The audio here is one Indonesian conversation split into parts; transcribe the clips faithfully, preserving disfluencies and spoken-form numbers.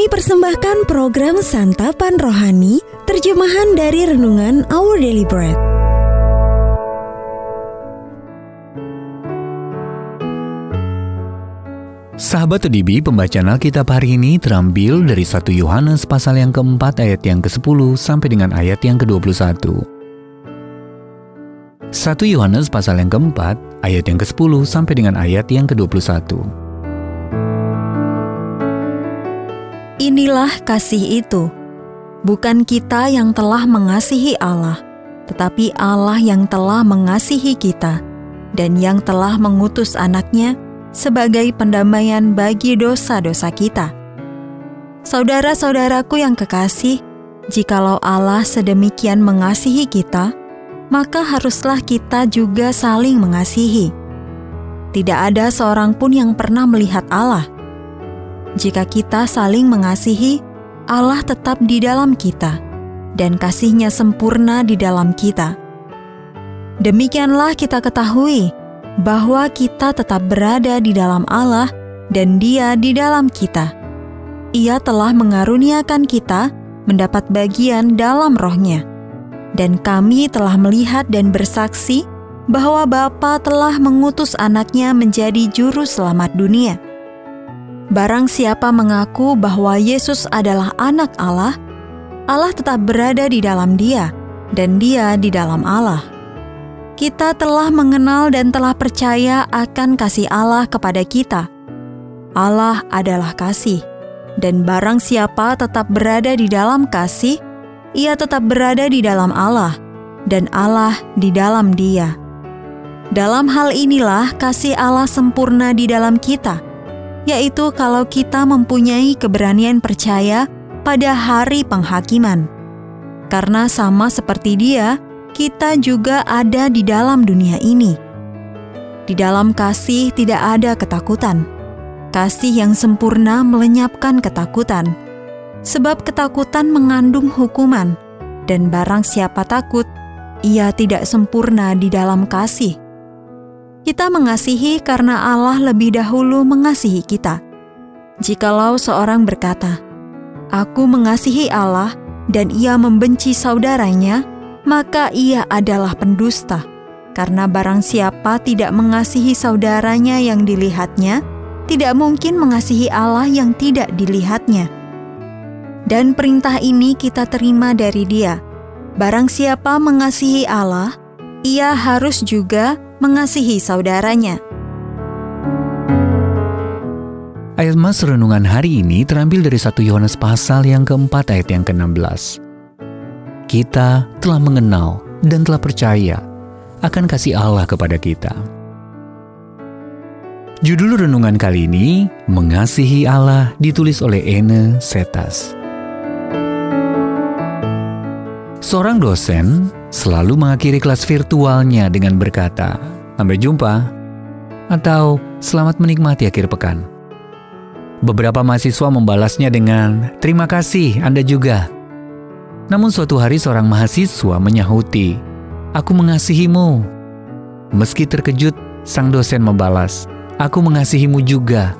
Kami persembahkan program Santapan Rohani, terjemahan dari renungan Our Daily Bread. Sahabat Tudibi, pembacaan Alkitab hari ini terambil dari satu Yohanes pasal yang keempat ayat yang kesepuluh sampai dengan ayat yang kedua puluh satu. satu Yohanes pasal yang keempat ayat yang kesepuluh sampai dengan ayat yang kedua puluh satu. Inilah kasih itu, bukan kita yang telah mengasihi Allah, tetapi Allah yang telah mengasihi kita, dan yang telah mengutus anaknya sebagai pendamaian bagi dosa-dosa kita. Saudara-saudaraku yang kekasih, jikalau Allah sedemikian mengasihi kita, maka haruslah kita juga saling mengasihi. Tidak ada seorang pun yang pernah melihat Allah. Jika kita saling mengasihi, Allah tetap di dalam kita, dan kasih-Nya sempurna di dalam kita. Demikianlah kita ketahui bahwa kita tetap berada di dalam Allah dan Dia di dalam kita. Ia telah mengaruniakan kita mendapat bagian dalam Roh-Nya, dan kami telah melihat dan bersaksi bahwa Bapa telah mengutus Anak-Nya menjadi Juru Selamat dunia. Barang siapa mengaku bahwa Yesus adalah anak Allah, Allah tetap berada di dalam dia, dan dia di dalam Allah. Kita telah mengenal dan telah percaya akan kasih Allah kepada kita. Allah adalah kasih, dan barang siapa tetap berada di dalam kasih, ia tetap berada di dalam Allah, dan Allah di dalam dia. Dalam hal inilah kasih Allah sempurna di dalam kita, yaitu kalau kita mempunyai keberanian percaya pada hari penghakiman. Karena sama seperti Dia, kita juga ada di dalam dunia ini. Di dalam kasih tidak ada ketakutan. Kasih yang sempurna melenyapkan ketakutan. Sebab ketakutan mengandung hukuman, dan barang siapa takut, ia tidak sempurna di dalam kasih. Kita mengasihi karena Allah lebih dahulu mengasihi kita. Jikalau seorang berkata, "Aku mengasihi Allah dan ia membenci saudaranya," maka ia adalah pendusta. Karena barang siapa tidak mengasihi saudaranya yang dilihatnya, tidak mungkin mengasihi Allah yang tidak dilihatnya. Dan perintah ini kita terima dari Dia. Barang siapa mengasihi Allah, ia harus juga mengasihi saudaranya. Ayat mas renungan hari ini terambil dari satu Yohanes pasal yang keempat ayat yang ke enam belas. Kita telah mengenal dan telah percaya akan kasih Allah kepada kita. Judul renungan kali ini, Mengasihi Allah, ditulis oleh Ene Setas. Seorang dosen selalu mengakhiri kelas virtualnya dengan berkata, "Sampai jumpa," atau "Selamat menikmati akhir pekan." Beberapa mahasiswa membalasnya dengan, "Terima kasih, Anda juga." Namun suatu hari seorang mahasiswa menyahuti, "Aku mengasihimu." Meski terkejut, sang dosen membalas, "Aku mengasihimu juga."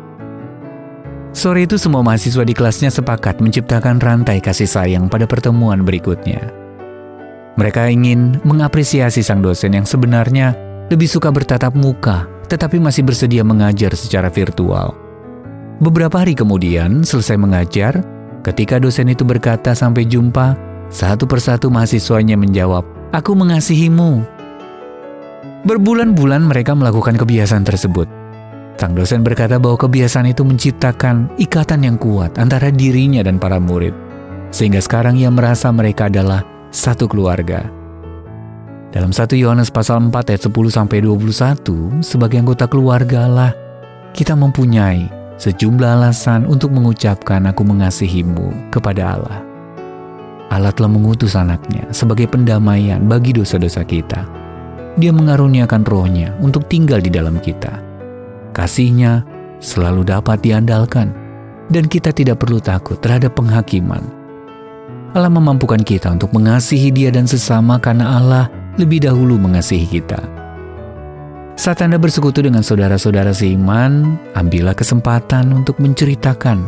Sore itu semua mahasiswa di kelasnya sepakat menciptakan rantai kasih sayang pada pertemuan berikutnya. Mereka ingin mengapresiasi sang dosen yang sebenarnya lebih suka bertatap muka, tetapi masih bersedia mengajar secara virtual. Beberapa hari kemudian, selesai mengajar, ketika dosen itu berkata "Sampai jumpa," satu persatu mahasiswanya menjawab, "Aku mengasihimu." Berbulan-bulan mereka melakukan kebiasaan tersebut. Sang dosen berkata bahwa kebiasaan itu menciptakan ikatan yang kuat antara dirinya dan para murid, sehingga sekarang ia merasa mereka adalah satu keluarga. Dalam satu Yohanes pasal empat ayat sepuluh sampai dua puluh satu, sebagai anggota keluarga Allah, kita mempunyai sejumlah alasan untuk mengucapkan "Aku mengasihimu" kepada Allah. Allah telah mengutus anaknya sebagai pendamaian bagi dosa-dosa kita. Dia mengaruniakan Roh-Nya untuk tinggal di dalam kita. Kasih-Nya selalu dapat diandalkan, dan kita tidak perlu takut terhadap penghakiman. Allah memampukan kita untuk mengasihi Dia dan sesama karena Allah lebih dahulu mengasihi kita. Saat Anda bersekutu dengan saudara-saudara seiman, ambillah kesempatan untuk menceritakan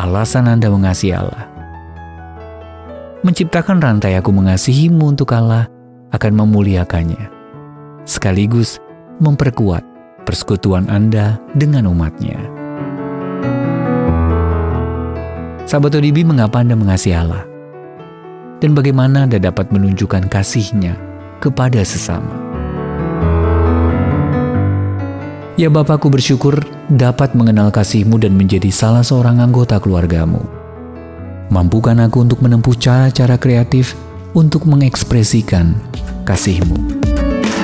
alasan Anda mengasihi Allah. Menciptakan rantai aku mengasihimu untuk Allah akan memuliakannya, sekaligus memperkuat persekutuan Anda dengan umatnya. Sahabat Tudibi, mengapa Anda mengasihi Allah? Dan bagaimana Anda dapat menunjukkan kasih-Nya kepada sesama? Ya Bapa, aku bersyukur dapat mengenal kasih-Mu dan menjadi salah seorang anggota keluarga-Mu. Mampukan aku untuk menempuh cara-cara kreatif untuk mengekspresikan kasih-Mu.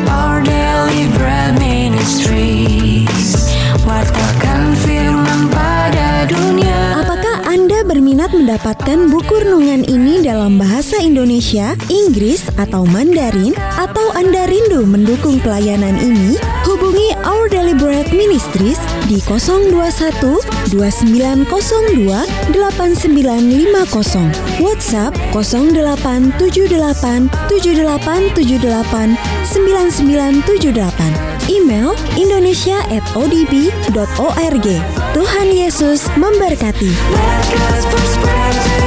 Our Daily Bread Ministries, wartakan firman pada dunia. Apakah Anda berminat mendapatkan buku renungan ini dalam bahasa Indonesia, Inggris, atau Mandarin? Atau Anda rindu mendukung pelayanan ini? Hubungi Our Daily Bread Ministries di nol dua satu dua sembilan nol dua delapan sembilan lima nol, WhatsApp nol delapan tujuh delapan tujuh delapan tujuh delapan sembilan sembilan tujuh delapan, email indonesia at o d b dot org. Tuhan Yesus memberkati.